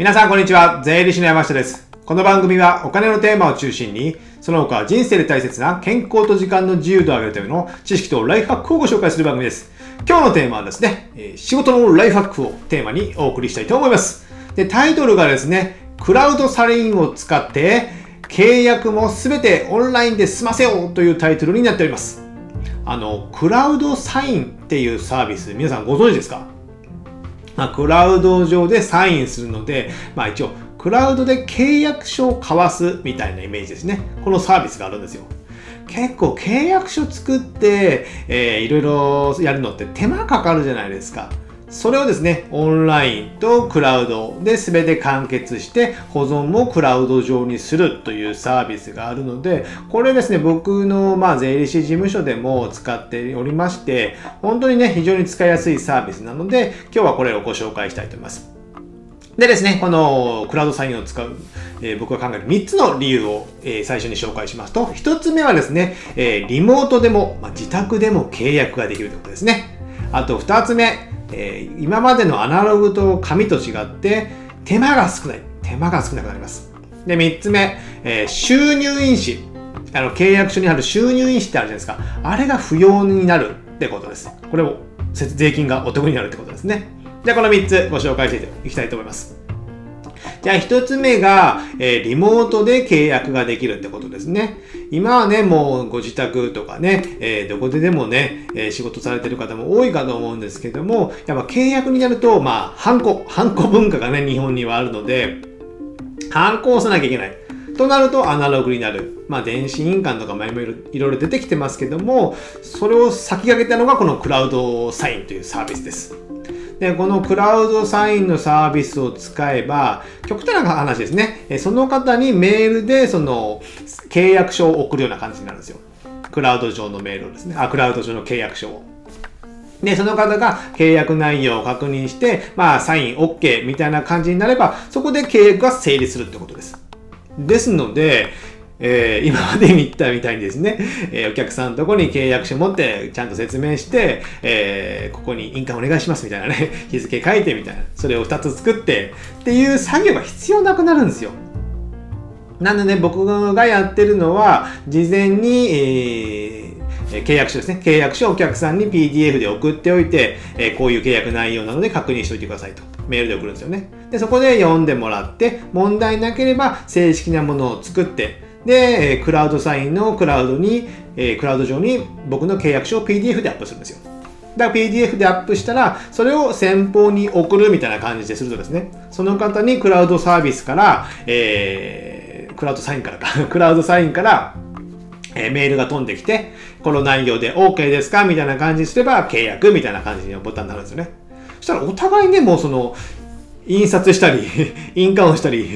皆さんこんにちは。税理士の山下です。この番組はお金のテーマを中心に、その他人生で大切な健康と時間の自由度を上げるための知識とライフハックをご紹介する番組です。今日のテーマはですね、仕事のライフハックをテーマにお送りしたいと思います。で、タイトルがですね、クラウドサリンを使って契約も全てオンラインで済ませようというタイトルになっております。クラウドサインっていうサービス、皆さんご存知ですか？クラウド上でサインするので、一応クラウドで契約書を交わすみたいなイメージですね。このサービスがあるんですよ。結構契約書作って、いろいろやるのって手間かかるじゃないですか。それをですね、オンラインとクラウドで全て完結して保存もクラウド上にするというサービスがあるので、これですね、僕の税理士事務所でも使っておりまして、本当にね、非常に使いやすいサービスなので、今日はこれをご紹介したいと思います。でですね、このクラウドサインを使う、僕が考える3つの理由を、最初に紹介しますと、1つ目はですね、リモートでも、自宅でも契約ができるということですね。あと2つ目、今までのアナログと紙と違って手間が少なくなります。で、3つ目、収入印紙、契約書にある収入印紙ってあるじゃないですか。あれが不要になるってことです。これも税金がお得になるってことですね。じゃあこの3つご紹介していきたいと思います。じゃあ1つ目が、リモートで契約ができるってことですね。今はね、もうご自宅とかね、どこででもね、仕事されてる方も多いかと思うんですけども、やっぱ契約になると、ハンコ文化がね、日本にはあるので、ハンコを押さなきゃいけない。となるとアナログになる。電子印鑑とか前もいろいろ出てきてますけども、それを先駆けたのがこのクラウドサインというサービスです。で、このクラウドサインのサービスを使えば、極端な話ですね、その方にメールでその契約書を送るような感じになるんですよ。クラウド上のメールをですね、クラウド上の契約書を。で、その方が契約内容を確認して、サイン OK みたいな感じになれば、そこで契約が成立するってことです。ですので、今まで見たみたいにですね、お客さんのとこに契約書持ってちゃんと説明して、ここに印鑑お願いしますみたいなね、日付書いてみたいな、それを2つ作ってっていう作業が必要なくなるんですよ。なので、僕がやってるのは、事前に、契約書ですね。契約書をお客さんに PDF で送っておいて、こういう契約内容なので確認しておいてくださいと。メールで送るんですよね。で、そこで読んでもらって、問題なければ正式なものを作って、で、クラウドサインのクラウド上に僕の契約書を PDF でアップするんですよ。だから PDF でアップしたら、それを先方に送るみたいな感じでするとですね、その方にクラウドサービスから、クラウドサインから、メールが飛んできて、この内容で OK ですかみたいな感じにすれば、契約みたいな感じのボタンになるんですよね。そしたらお互いね、もうその、印刷したり、印鑑をしたり、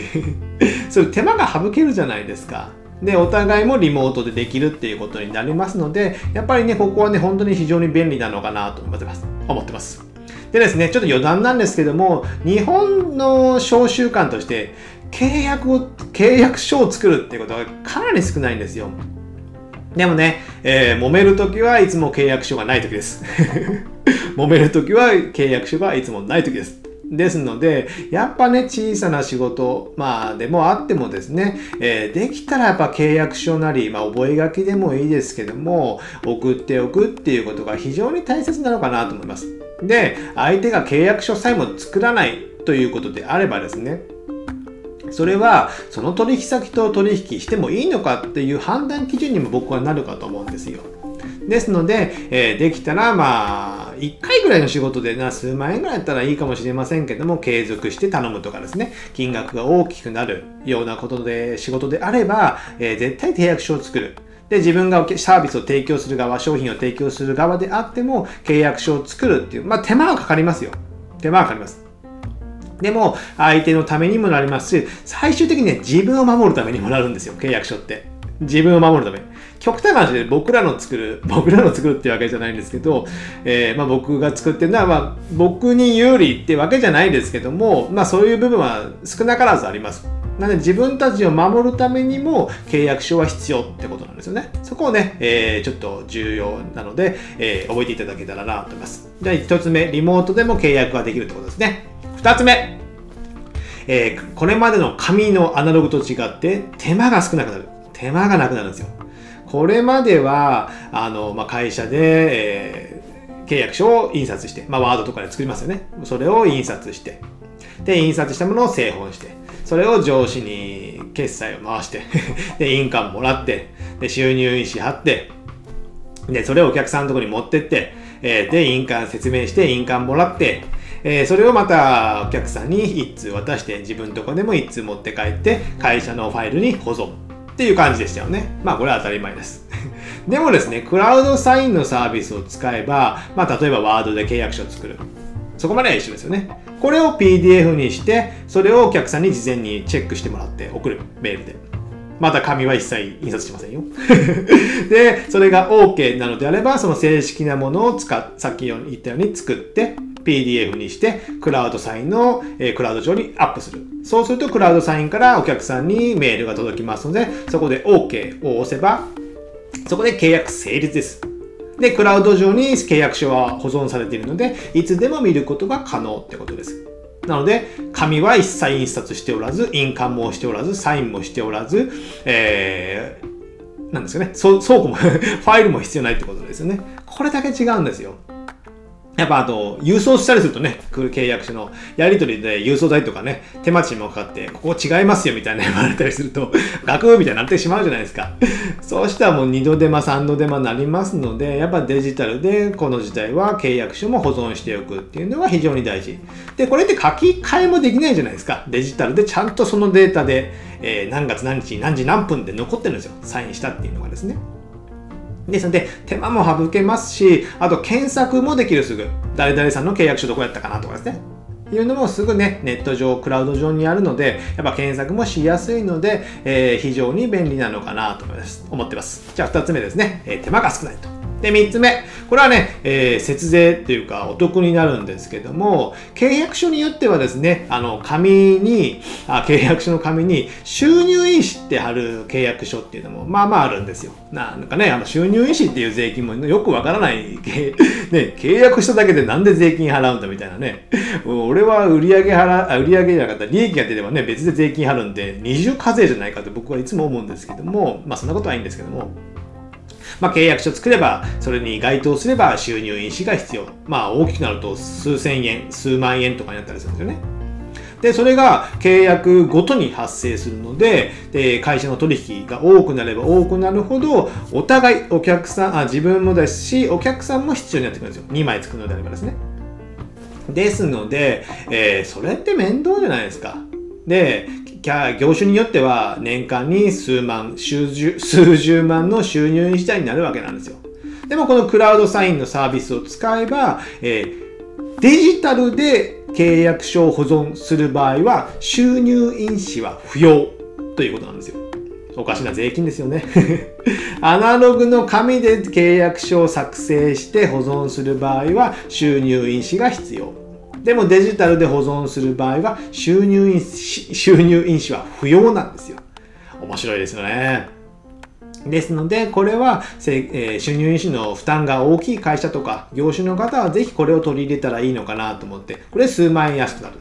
それ手間が省けるじゃないですか。で、お互いもリモートでできるっていうことになりますので、やっぱりね、ここはね、本当に非常に便利なのかなと思ってます。でですね、ちょっと余談なんですけども、日本の商習慣として、契約書を作るっていうことはかなり少ないんですよ。でもね、揉めるときはいつも契約書がないときです。揉めるときは契約書がいつもないときです。ですので、やっぱね、小さな仕事、でもあってもですね、できたらやっぱ契約書なり、覚書でもいいですけども、送っておくっていうことが非常に大切なのかなと思います。で、相手が契約書さえも作らないということであればですね、それはその取引先と取引してもいいのかっていう判断基準にも僕はなるかと思うんですよ。ですので、できたら1回ぐらいの仕事で数万円ぐらいだったらいいかもしれませんけども、継続して頼むとかですね、金額が大きくなるようなことで仕事であれば、絶対契約書を作る。で、自分がサービスを提供する側、商品を提供する側であっても契約書を作るっていう、手間はかかりますよ。手間はかかります。でも相手のためにもなりますし、最終的にね、自分を守るためにもなるんですよ、契約書って。自分を守るため、極端な話で僕らの作るっていうわけじゃないんですけど、僕が作ってるのは、僕に有利ってわけじゃないですけども、そういう部分は少なからずあります。なので、自分たちを守るためにも契約書は必要ってことなんですよね。そこをね、ちょっと重要なので、覚えていただけたらなと思います。じゃあ1つ目、リモートでも契約ができるってことですね。2つ目、これまでの紙のアナログと違って手間が少なくなる。手間がなくなるんですよ。これまでは会社で、契約書を印刷して、ワードとかで作りますよね。それを印刷して、で、印刷したものを製本して、それを上司に決済を回して、で、印鑑もらって、で、収入印紙貼って、で、それをお客さんのところに持ってって、で、印鑑説明して、印鑑もらって、それをまたお客さんに一通渡して、自分とこでも一通持って帰って、会社のファイルに保存っていう感じでしたよね。これは当たり前です。でもですね、クラウドサインのサービスを使えば、例えばワードで契約書を作る。そこまでは一緒ですよね。これを PDF にして、それをお客さんに事前にチェックしてもらって送る。メールで。また紙は一切印刷しませんよ。で、それが OK なのであれば、その正式なものをさっき言ったように作って、PDF にして、クラウドサインの、クラウド上にアップする。そうすると、クラウドサインからお客さんにメールが届きますので、そこで OK を押せば、そこで契約成立です。で、クラウド上に契約書は保存されているので、いつでも見ることが可能ってことです。なので、紙は一切印刷しておらず、印鑑もしておらず、サインもしておらず、なんですよね。倉庫も、ファイルも必要ないってことですよね。これだけ違うんですよ。やっぱ郵送したりするとね、契約書のやり取りで郵送代とかね、手間賃もかかって、ここ違いますよみたいな言われたりすると、ガクーみたいになってしまうじゃないですか。そうしたらもう2度手間3度手間になりますので、やっぱデジタルでこの時代は契約書も保存しておくっていうのは非常に大事。で、これって書き換えもできないじゃないですか。デジタルでちゃんとそのデータで、何月何日何時何分で残ってるんですよ。サインしたっていうのがですね。ですので、手間も省けますし、あと検索もできるすぐ。誰々さんの契約書どこやったかなとかですね。いうのもすぐね、ネット上、クラウド上にあるので、やっぱ検索もしやすいので、非常に便利なのかなと思ってます。じゃあ2つ目ですね。手間が少ないと。で、3つ目。これはね、節税というかお得になるんですけども、契約書によってはですね、契約書の紙に収入印紙って貼る契約書っていうのもあるんですよ。なんかね、収入印紙っていう税金もよくわからない、ね、契約しただけでなんで税金払うんだみたいなね。俺は売上じゃなかったら利益が出ればね、別で税金払うんで二重課税じゃないかと僕はいつも思うんですけども、そんなことはいいんですけども。契約書作れば、それに該当すれば収入印紙が必要。大きくなると数千円、数万円とかになったりするんですよね。で、それが契約ごとに発生するので、会社の取引が多くなれば多くなるほど、お互いお客さん、自分もですし、お客さんも必要になってくるんですよ。2枚作るのであればですね。ですので、それって面倒じゃないですか。で、業種によっては年間に数万、数十万の収入印紙になるわけなんですよ。でもこのクラウドサインのサービスを使えば、デジタルで契約書を保存する場合は収入印紙は不要ということなんですよ。おかしな税金ですよね。アナログの紙で契約書を作成して保存する場合は収入印紙が必要。でもデジタルで保存する場合は収入印紙は不要なんですよ。面白いですよね。ですので、これは収入印紙の負担が大きい会社とか業種の方はぜひこれを取り入れたらいいのかなと思って、これ数万円安くなる。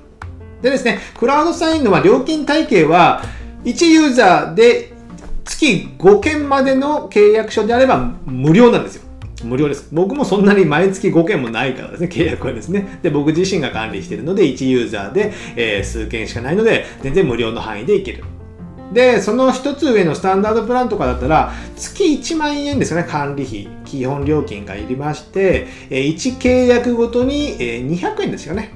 でですね、クラウドサインの料金体系は1ユーザーで月5件までの契約書であれば無料なんですよ。無料です。僕もそんなに毎月5件もないからですね、契約はですね。で、僕自身が管理しているので、1ユーザーで、数件しかないので、全然無料の範囲でいける。で、その一つ上のスタンダードプランとかだったら、月1万円ですよね、管理費、基本料金がいりまして、1契約ごとに200円ですよね。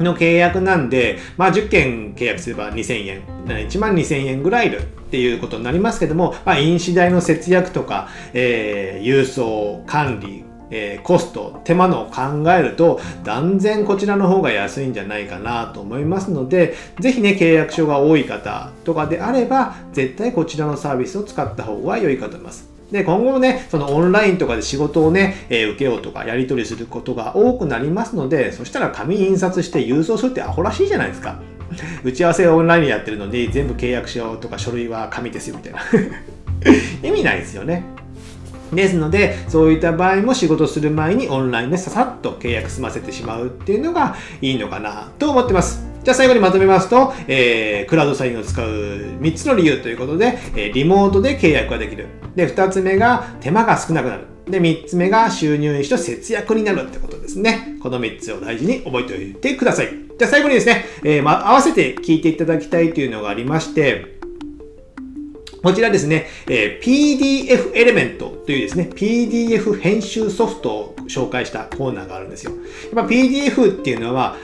の契約なんで、10件契約すれば2000円、1万2000円ぐらいいる。っていうことになりますけども、印紙代の節約とか、郵送、管理、コスト、手間のを考えると、断然こちらの方が安いんじゃないかなと思いますので、ぜひね、契約書が多い方とかであれば、絶対こちらのサービスを使った方が良いかと思います。で、今後もね、そのオンラインとかで仕事をね、受けようとか、やり取りすることが多くなりますので、そしたら紙印刷して郵送するってアホらしいじゃないですか。打ち合わせをオンラインでやってるので、全部契約書とか書類は紙ですよみたいな意味ないですよね。ですので、そういった場合も仕事する前にオンラインでささっと契約済ませてしまうっていうのがいいのかなと思ってます。じゃあ最後にまとめますと、クラウドサインを使う3つの理由ということで、リモートで契約ができる。で、2つ目が手間が少なくなる。で、3つ目が収入と節約になるってことですね。この3つを大事に覚えておいてください。じゃあ最後にですね、合わせて聞いていただきたいというのがありまして、こちらですね、PDF エレメントというですね、PDF 編集ソフトを紹介したコーナーがあるんですよ。やっぱ PDF っていうのは、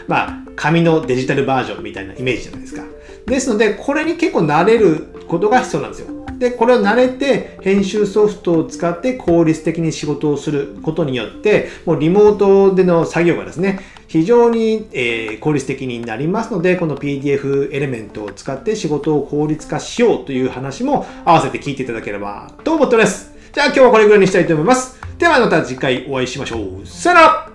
紙のデジタルバージョンみたいなイメージじゃないですか。ですので、これに結構慣れることが必要なんですよ。で、これを慣れて編集ソフトを使って効率的に仕事をすることによって、もうリモートでの作業がですね、非常に、効率的になりますので、この PDF エレメントを使って仕事を効率化しようという話も合わせて聞いていただければと思っております。じゃあ今日はこれぐらいにしたいと思います。ではまた次回お会いしましょう。さよなら。